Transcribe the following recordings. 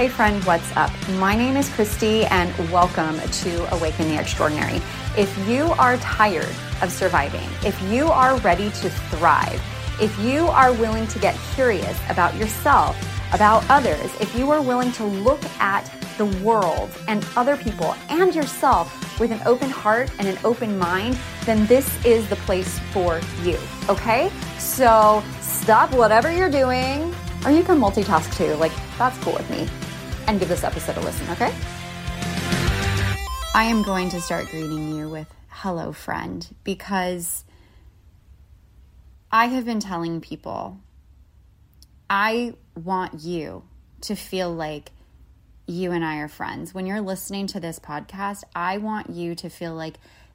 Hey friend, what's up? My name is Christy and welcome to Awaken the Extraordinary. If you are tired of surviving, if you are ready to thrive, if you are willing to get curious about yourself, about others, if you are willing to look at the world and other people and yourself with an open heart and an open mind, then this is the place for you, okay? So stop whatever you're doing, or you can multitask too, like that's cool with me, and give this episode a listen, okay? I am going to start greeting you with hello friend, because I have been telling people I want you to feel like you and I are friends. When you're listening to this podcast, I want you to feel like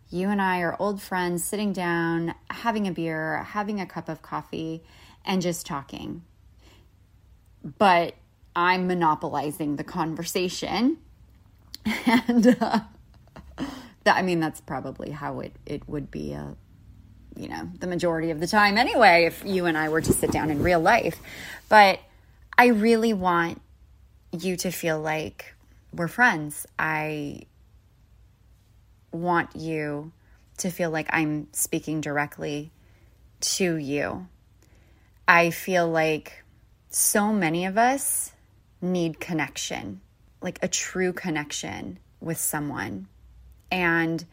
you and I are old friends sitting down, having a beer, having a cup of coffee, and just talking. But I'm monopolizing the conversation. And that's probably how it would be, the majority of the time anyway, if you and I were to sit down in real life. But I really want you to feel like we're friends. I want you to feel like I'm speaking directly to you. I feel like so many of us need connection, like a true connection with someone. And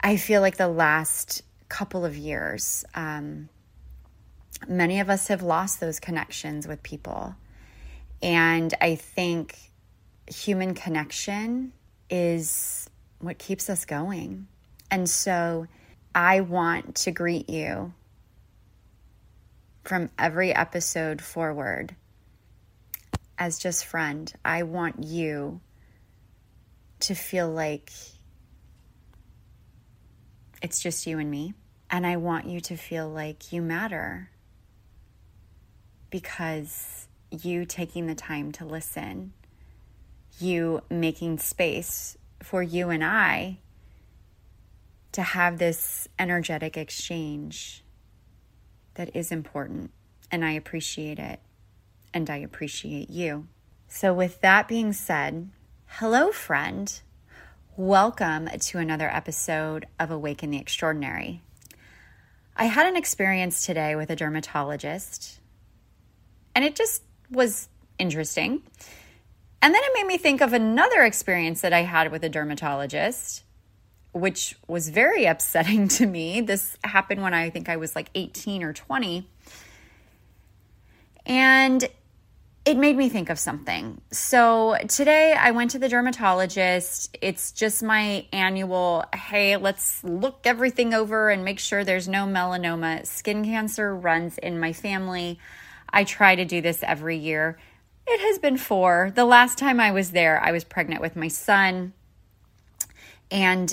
I feel like the last couple of years, many of us have lost those connections with people. And I think human connection is what keeps us going. And so I want to greet you from every episode forward as just friend. I want you to feel like it's just you and me. And I want you to feel like you matter, because you taking the time to listen, you making space for you and I to have this energetic exchange, that is important, and I appreciate it, and I appreciate you. So with that being said, hello friend, welcome to another episode of Awaken the Extraordinary. I had an experience today with a dermatologist, and it just was interesting. And then it made me think of another experience that I had with a dermatologist, which was very upsetting to me. This happened when I think I was like 18 or 20. And it made me think of something. So today I went to the dermatologist. It's just my annual, hey, let's look everything over and make sure there's no melanoma. Skin cancer runs in my family. I try to do this every year. It has been 4. The last time I was there, I was pregnant with my son. And,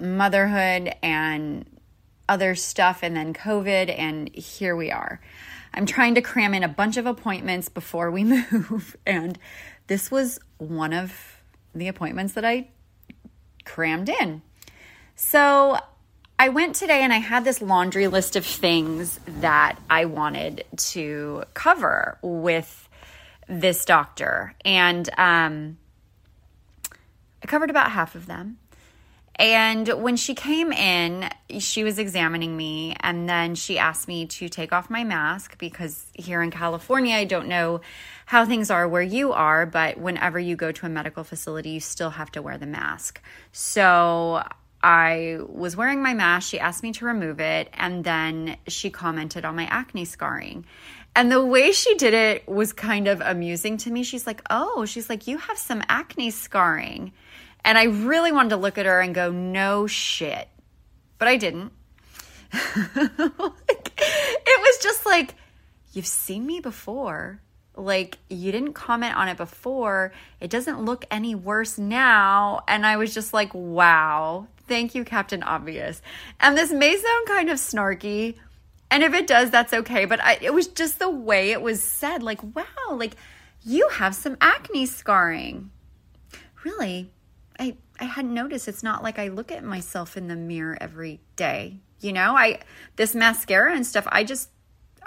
motherhood and other stuff, and then COVID, and here we are. I'm trying to cram in a bunch of appointments before we move, and this was one of the appointments that I crammed in. So I went today, and I had this laundry list of things that I wanted to cover with this doctor, and I covered about half of them. And when she came in, she was examining me, and then she asked me to take off my mask, because here in California, I don't know how things are where you are, but whenever you go to a medical facility, you still have to wear the mask. So I was wearing my mask. She asked me to remove it, and then she commented on my acne scarring. And the way she did it was kind of amusing to me. She's like, you have some acne scarring. And I really wanted to look at her and go, no shit. But I didn't. It was just like, you've seen me before. Like, you didn't comment on it before. It doesn't look any worse now. And I was just like, wow, thank you, Captain Obvious. And this may sound kind of snarky, and if it does, that's okay. But it was just the way it was said, like, wow, like, you have some acne scarring. Really? I hadn't noticed. It's not like I look at myself in the mirror every day. This mascara and stuff,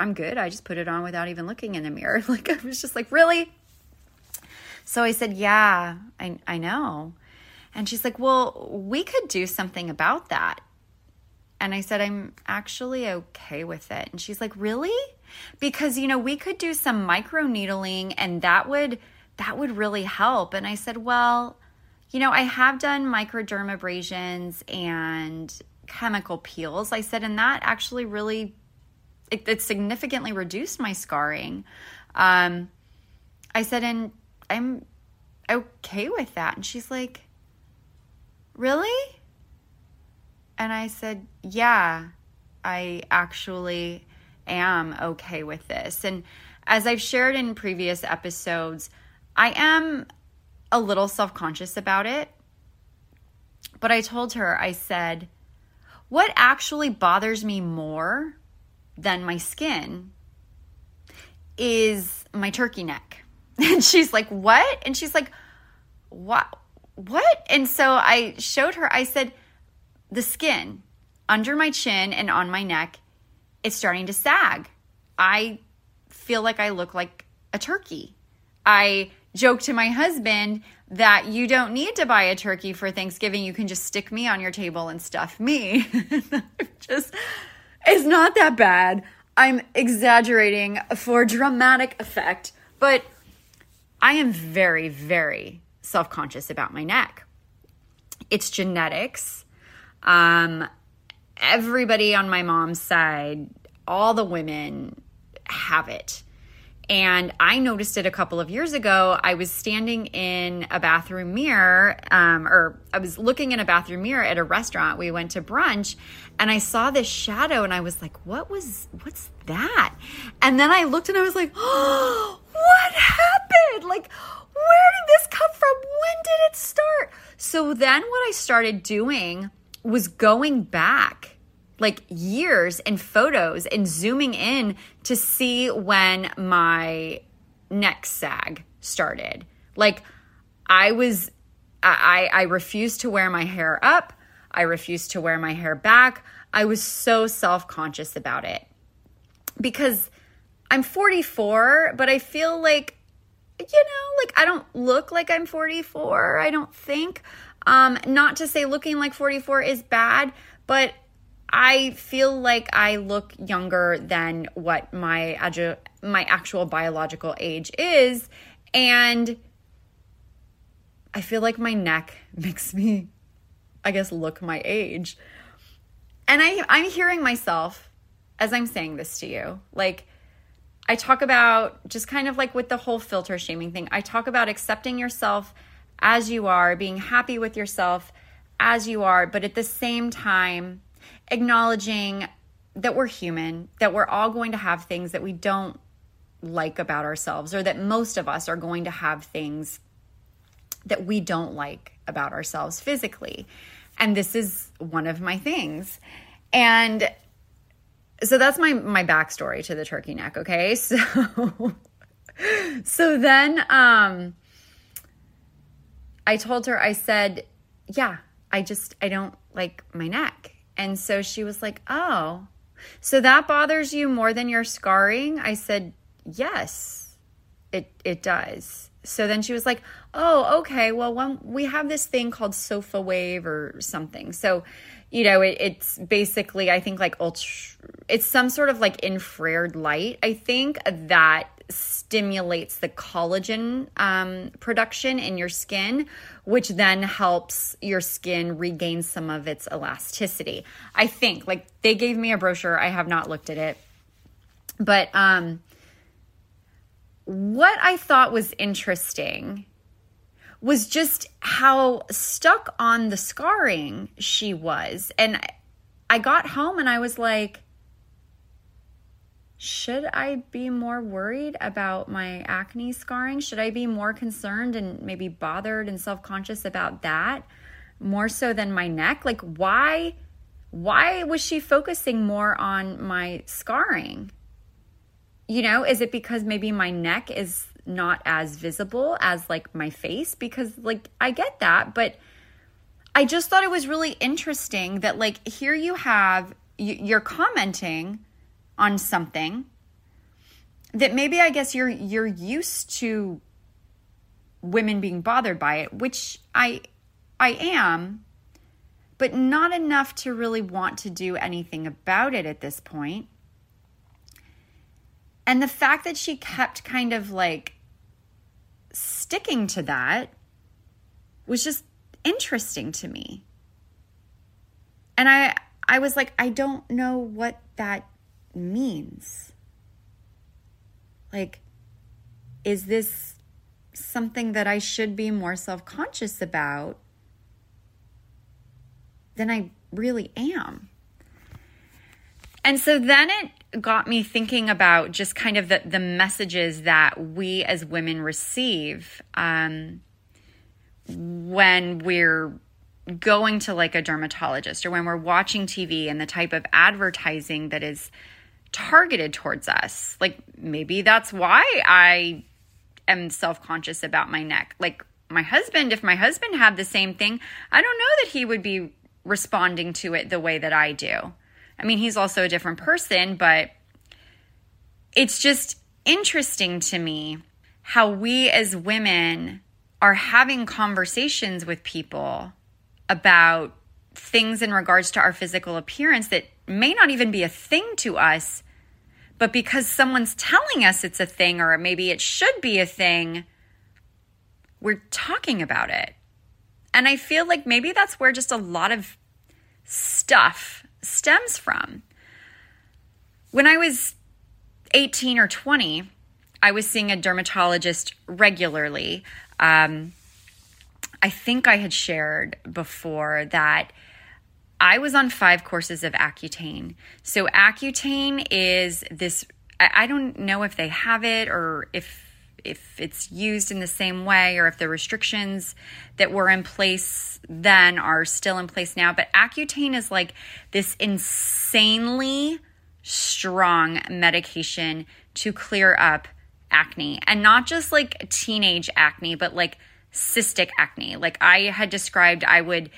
I'm good. I just put it on without even looking in the mirror. Like, I was just like, really? So I said, yeah, I know. And she's like, well, we could do something about that. And I said, I'm actually okay with it. And she's like, really? Because, you know, we could do some microneedling and that would really help. And I said, well, you know, I have done microdermabrasions and chemical peels. I said, and that actually really, it significantly reduced my scarring. I said, and I'm okay with that. And she's like, really? And I said, yeah, I actually am okay with this. And as I've shared in previous episodes, I am a little self-conscious about it. But I told her, I said, what actually bothers me more than my skin is my turkey neck. And she's like, what? And she's like, what? And so I showed her, I said, the skin under my chin and on my neck, it's starting to sag. I feel like I look like a turkey. I joke to my husband that you don't need to buy a turkey for Thanksgiving. You can just stick me on your table and stuff me. Just, it's not that bad. I'm exaggerating for dramatic effect, but I am very, very self-conscious about my neck. It's genetics. Everybody on my mom's side, all the women have it. And I noticed it a couple of years ago. I was standing in a bathroom mirror, or I was looking in a bathroom mirror at a restaurant. We went to brunch and I saw this shadow and I was like, what's that? And then I looked and I was like, oh, what happened? Like, where did this come from? When did it start? So then what I started doing was going back like years and photos and zooming in to see when my neck sag started. Like I refused to wear my hair up. I refused to wear my hair back. I was so self-conscious about it because I'm 44, but I feel like, you know, like I don't look like I'm 44, I don't think. Not to say looking like 44 is bad, but I feel like I look younger than what my actual biological age is, and I feel like my neck makes me, I guess, look my age. And I'm hearing myself as I'm saying this to you. Like, I talk about just kind of like with the whole filter shaming thing, I talk about accepting yourself as you are, being happy with yourself as you are, but at the same time, acknowledging that we're human, that we're all going to have things that we don't like about ourselves, or that most of us are going to have things that we don't like about ourselves physically. And this is one of my things. And so that's my backstory to the turkey neck, okay? So then, I told her, I said, yeah, I don't like my neck. And so she was like, oh, so that bothers you more than your scarring? I said, yes, it does. So then she was like, oh, okay, well, when we have this thing called sofa wave or something. So, you know, it's basically, I think like it's some sort of like infrared light, I think, that stimulates the collagen production in your skin, which then helps your skin regain some of its elasticity. I think, like, they gave me a brochure. I have not looked at it. But what I thought was interesting was just how stuck on the scarring she was. And I got home and I was like, should I be more worried about my acne scarring? Should I be more concerned and maybe bothered and self-conscious about that more so than my neck? Like, why was she focusing more on my scarring? You know, is it because maybe my neck is not as visible as like my face? Because like, I get that, but I just thought it was really interesting that like, here you're commenting on something that maybe I guess you're used to women being bothered by it, which I am, but not enough to really want to do anything about it at this point. And the fact that she kept kind of like sticking to that was just interesting to me. And I was like, I don't know what that means. Like, is this something that I should be more self-conscious about than I really am? And so then it got me thinking about just kind of the messages that we as women receive when we're going to like a dermatologist or when we're watching TV and the type of advertising that is targeted towards us. Like maybe that's why I am self-conscious about my neck. Like my husband, if my husband had the same thing, I don't know that he would be responding to it the way that I do. I mean, he's also a different person, but it's just interesting to me how we as women are having conversations with people about things in regards to our physical appearance that may not even be a thing to us, but because someone's telling us it's a thing or maybe it should be a thing, we're talking about it. And I feel like maybe that's where just a lot of stuff stems from. When I was 18 or 20, I was seeing a dermatologist regularly. I think I had shared before that I was on 5 courses of Accutane. So Accutane is this, I don't know if they have it or if it's used in the same way or if the restrictions that were in place then are still in place now. But Accutane is like this insanely strong medication to clear up acne. And not just like teenage acne, but like cystic acne. Like I had described, I would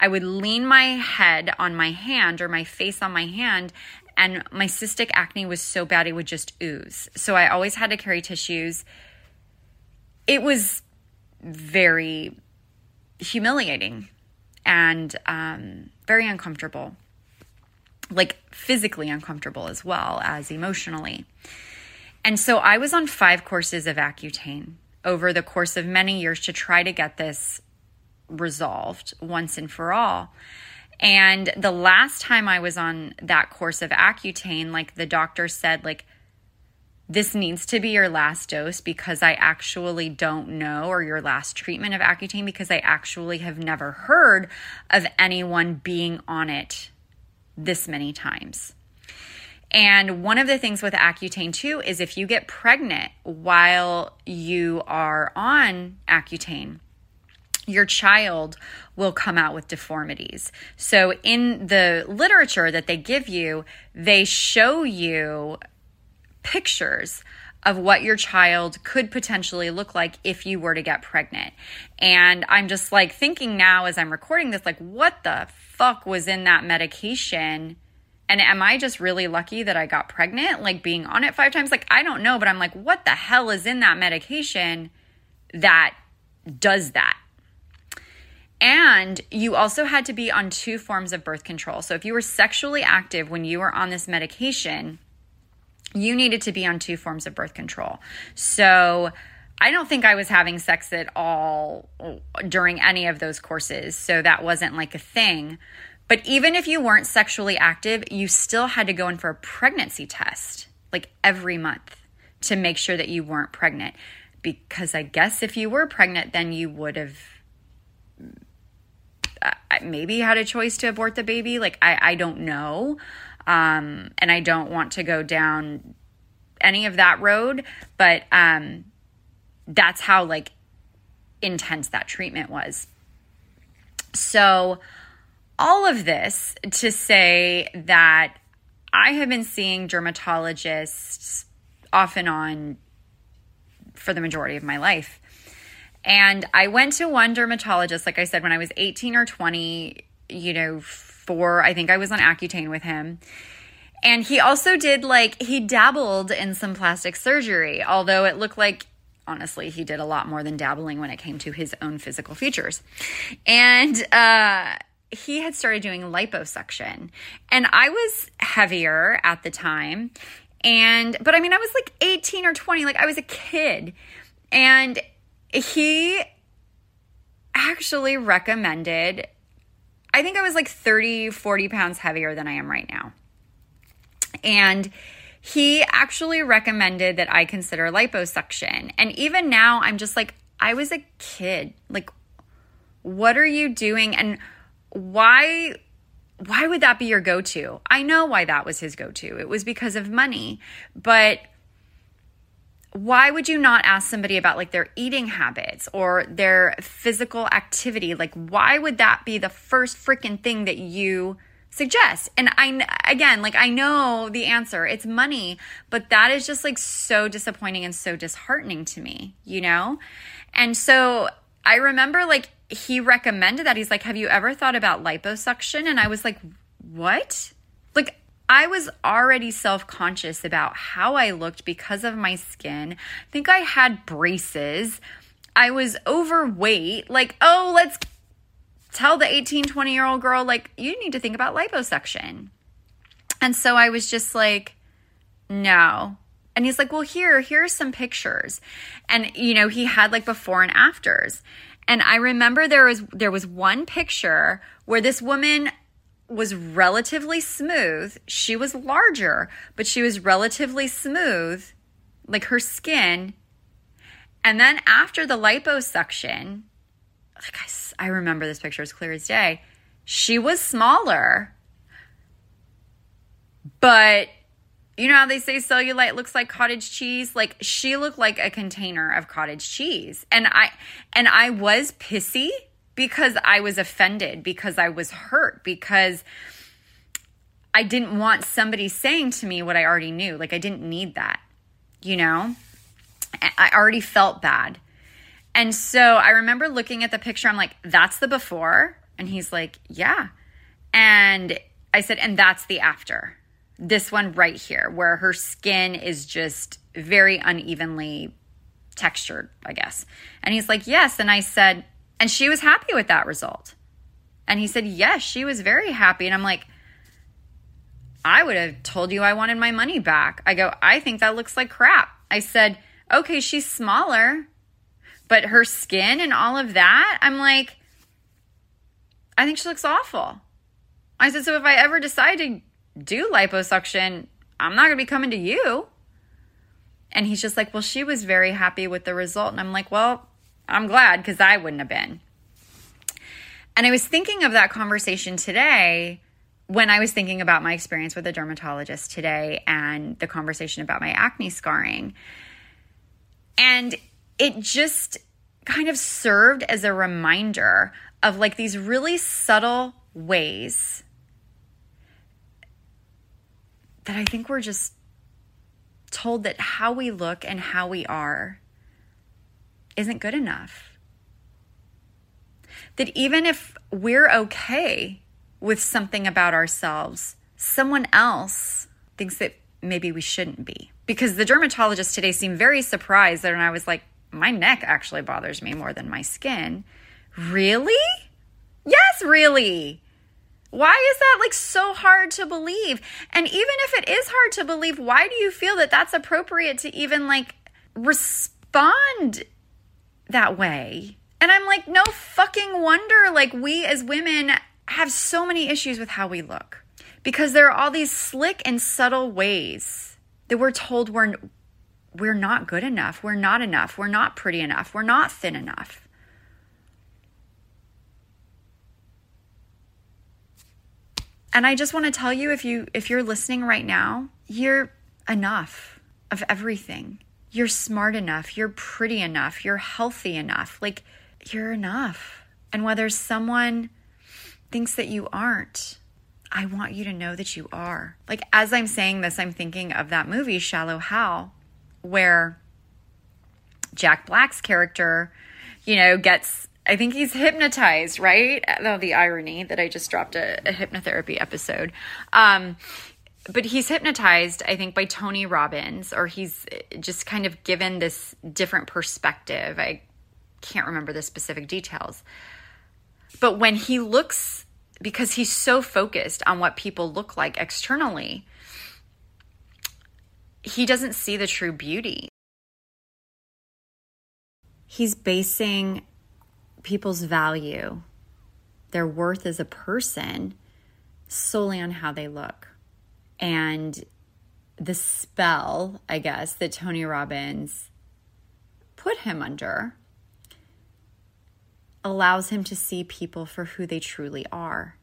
lean my head on my hand or my face on my hand, and my cystic acne was so bad it would just ooze. So I always had to carry tissues. It was very humiliating and very uncomfortable, like physically uncomfortable as well as emotionally. And so I was on 5 courses of Accutane over the course of many years to try to get this resolved once and for all. And the last time I was on that course of Accutane, like the doctor said, like, this needs to be your last dose because I actually don't know, or your last treatment of Accutane because I actually have never heard of anyone being on it this many times. And one of the things with Accutane too is if you get pregnant while you are on Accutane, your child will come out with deformities. So in the literature that they give you, they show you pictures of what your child could potentially look like if you were to get pregnant. And I'm just like thinking now as I'm recording this, like, what the fuck was in that medication? And am I just really lucky that I got pregnant, like being on it 5 times? Like, I don't know, but I'm like, what the hell is in that medication that does that? And you also had to be on 2 forms of birth control. So if you were sexually active when you were on this medication, you needed to be on 2 forms of birth control. So I don't think I was having sex at all during any of those courses. So that wasn't like a thing. But even if you weren't sexually active, you still had to go in for a pregnancy test like every month to make sure that you weren't pregnant. Because I guess if you were pregnant, then you would have maybe had a choice to abort the baby. Like, I don't know. And I don't want to go down any of that road. But that's how like intense that treatment was. So all of this to say that I have been seeing dermatologists off and on for the majority of my life. And I went to one dermatologist, like I said, when I was 18 or 20, I think I was on Accutane with him. And he also did, like, he dabbled in some plastic surgery, although it looked like, honestly, he did a lot more than dabbling when it came to his own physical features. And he had started doing liposuction. And I was heavier at the time. But I mean, I was like 18 or 20, like I was a kid. And he actually recommended, I think I was like 30, 40 pounds heavier than I am right now. And he actually recommended that I consider liposuction. And even now I'm just like, I was a kid. Like, what are you doing? And why would that be your go-to? I know why that was his go-to. It was because of money. But why would you not ask somebody about like their eating habits or their physical activity? Like, why would that be the first freaking thing that you suggest? And I know the answer. It's money. But that is just like so disappointing and so disheartening to me, you know? And so I remember like he recommended that. He's like, have you ever thought about liposuction? And I was like, what? Like, I was already self-conscious about how I looked because of my skin. I think I had braces. I was overweight. Like, oh, let's tell the 18, 20-year-old girl, like, you need to think about liposuction. And so I was just like, no. And he's like, well, here's some pictures. And, you know, he had like before and afters. And I remember there was one picture where this woman was relatively smooth. She was larger, but she was relatively smooth, like her skin. And then after the liposuction, like I remember this picture as clear as day, she was smaller. But you know how they say cellulite looks like cottage cheese? Like, she looked like a container of cottage cheese. And I was pissy because I was offended, because I was hurt, because I didn't want somebody saying to me what I already knew. Like, I didn't need that, you know? I already felt bad. And so I remember looking at the picture. I'm like, that's the before. And he's like, yeah. And I said, and that's the after. This one right here where her skin is just very unevenly textured, I guess. And he's like, yes. And I said, and she was happy with that result. And he said, yes, she was very happy. And I'm like, I would have told you I wanted my money back. I go, I think that looks like crap. I said, okay, she's smaller, but her skin and all of that, I'm like, I think she looks awful. I said, so if I ever decide to do liposuction, I'm not going to be coming to you. And he's just like, well, she was very happy with the result. And I'm like, well, I'm glad, because I wouldn't have been. And I was thinking of that conversation today when I was thinking about my experience with a dermatologist today and the conversation about my acne scarring. And it just kind of served as a reminder of like these really subtle ways that I think we're just told that how we look and how we are isn't good enough. That even if we're okay with something about ourselves, someone else thinks that maybe we shouldn't be. Because the dermatologist today seemed very surprised that I was like, my neck actually bothers me more than my skin. Really? Yes, really. Why is that like so hard to believe? And even if it is hard to believe, why do you feel that that's appropriate to even like respond that way? And I'm like, no fucking wonder like we as women have so many issues with how we look, because there are all these slick and subtle ways that we're told we're not good enough, we're not enough, we're not pretty enough, we're not thin enough. And I just want to tell you, if you're listening right now, you're enough of everything. You're smart enough. You're pretty enough. You're healthy enough. Like, you're enough. And whether someone thinks that you aren't, I want you to know that you are. Like, as I'm saying this, I'm thinking of that movie, Shallow Hal, where Jack Black's character, you know, gets... I think he's hypnotized, right? Oh, the irony that I just dropped a hypnotherapy episode. But he's hypnotized, I think, by Tony Robbins, or he's just kind of given this different perspective. I can't remember the specific details. But when he looks, because he's so focused on what people look like externally, he doesn't see the true beauty. He's basing people's value, their worth as a person, solely on how they look. And the spell, I guess, that Tony Robbins put him under allows him to see people for who they truly are.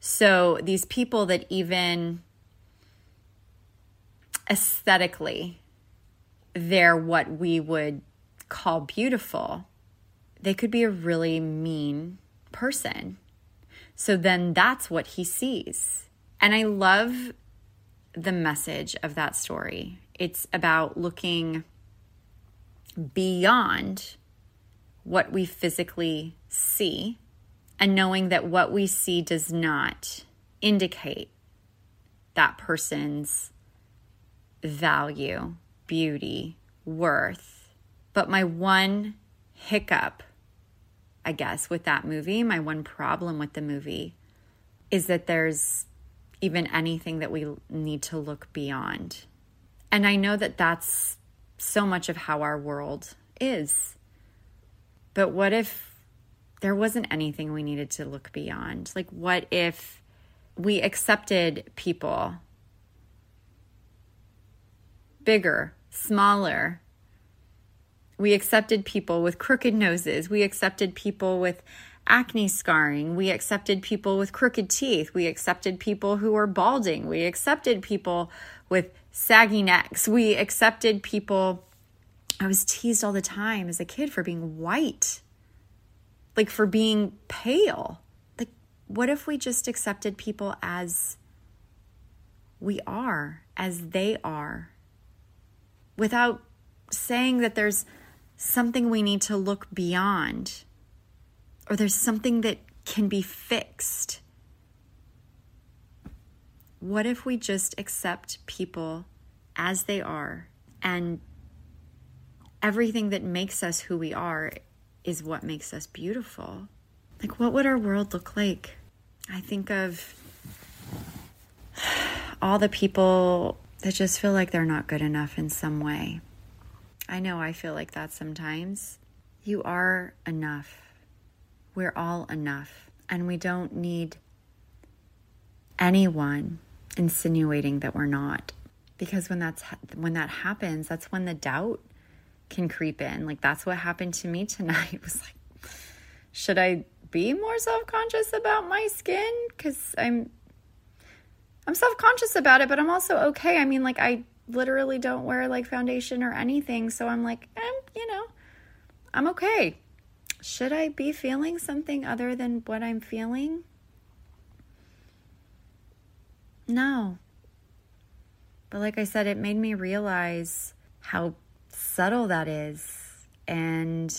So these people that even aesthetically, they're what we would call beautiful, they could be a really mean person. So then that's what he sees. And I love the message of that story. It's about looking beyond what we physically see and knowing that what we see does not indicate that person's value, beauty, worth. But my one hiccup, I guess, with that movie, my one problem with the movie is that there's even anything that we need to look beyond. And I know that that's so much of how our world is. But what if there wasn't anything we needed to look beyond? Like, what if we accepted people bigger, smaller? We accepted people with crooked noses. We accepted people with acne scarring. We accepted people with crooked teeth. We accepted people who were balding. We accepted people with saggy necks. We accepted people. I was teased all the time as a kid for being white, like for being pale. Like, what if we just accepted people as we are, as they are, without saying that there's something we need to look beyond? Or there's something that can be fixed. What if we just accept people as they are, and everything that makes us who we are is what makes us beautiful? Like, what would our world look like? I think of all the people that just feel like they're not good enough in some way. I know I feel like that sometimes. You are enough. We're all enough, and we don't need anyone insinuating that we're not. Because when that happens, that's when the doubt can creep in. Like, that's what happened to me tonight. It was like, should I be more self-conscious about my skin? Because I'm self-conscious about it, but I'm also okay. I mean, like, I literally don't wear like foundation or anything, so I'm like, I'm okay. Should I be feeling something other than what I'm feeling? No. But like I said, it made me realize how subtle that is, and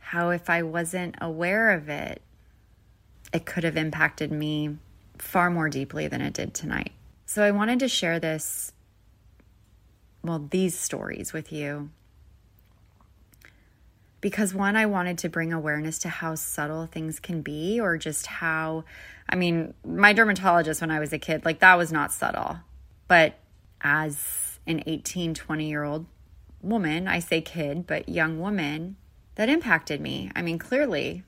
how if I wasn't aware of it, it could have impacted me far more deeply than it did tonight. So I wanted to share these stories with you. Because one, I wanted to bring awareness to how subtle things can be, or just how, my dermatologist when I was a kid, like, that was not subtle. But as an 18, 20-year-old woman, I say kid, but young woman, that impacted me. Clearly,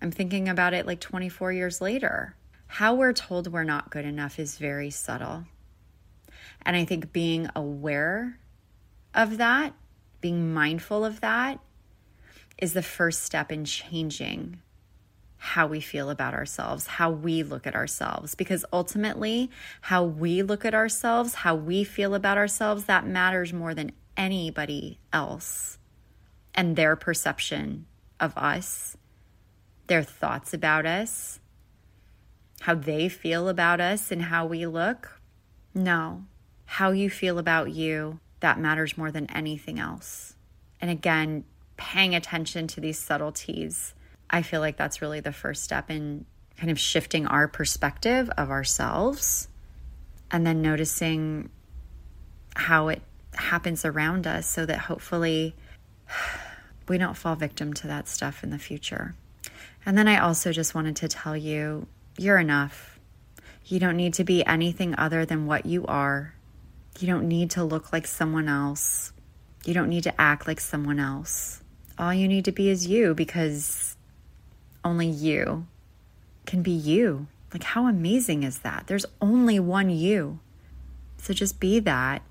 I'm thinking about it like 24 years later. How we're told we're not good enough is very subtle. And I think being aware of that, being mindful of that, is the first step in changing how we feel about ourselves, how we look at ourselves. Because ultimately, how we look at ourselves, how we feel about ourselves, that matters more than anybody else and their perception of us, their thoughts about us, how they feel about us and how we look. No, how you feel about you, that matters more than anything else. And again, paying attention to these subtleties, I feel like that's really the first step in kind of shifting our perspective of ourselves and then noticing how it happens around us so that hopefully we don't fall victim to that stuff in the future. And then I also just wanted to tell you, you're enough. You don't need to be anything other than what you are. You don't need to look like someone else. You don't need to act like someone else. All you need to be is you, because only you can be you. Like, how amazing is that? There's only one you. So just be that,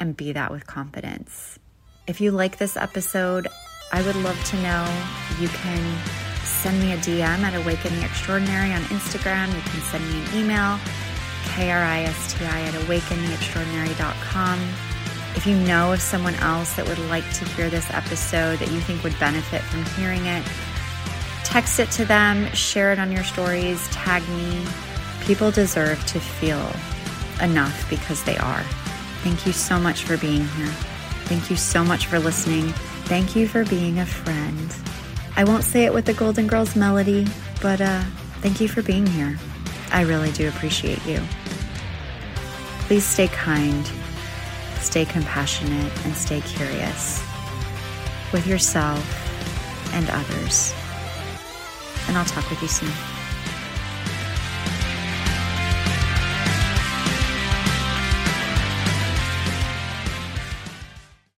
and be that with confidence. If you like this episode, I would love to know. You can send me a DM at Awaken the Extraordinary on Instagram. You can send me an email, kristi@awakentheextraordinary.com. If you know of someone else that would like to hear this episode that you think would benefit from hearing it, text it to them, share it on your stories, tag me. People deserve to feel enough because they are. Thank you so much for being here. Thank you so much for listening. Thank you for being a friend. I won't say it with the Golden Girls melody, but thank you for being here. I really do appreciate you. Please stay kind, stay compassionate, and stay curious with yourself and others. And I'll talk with you soon.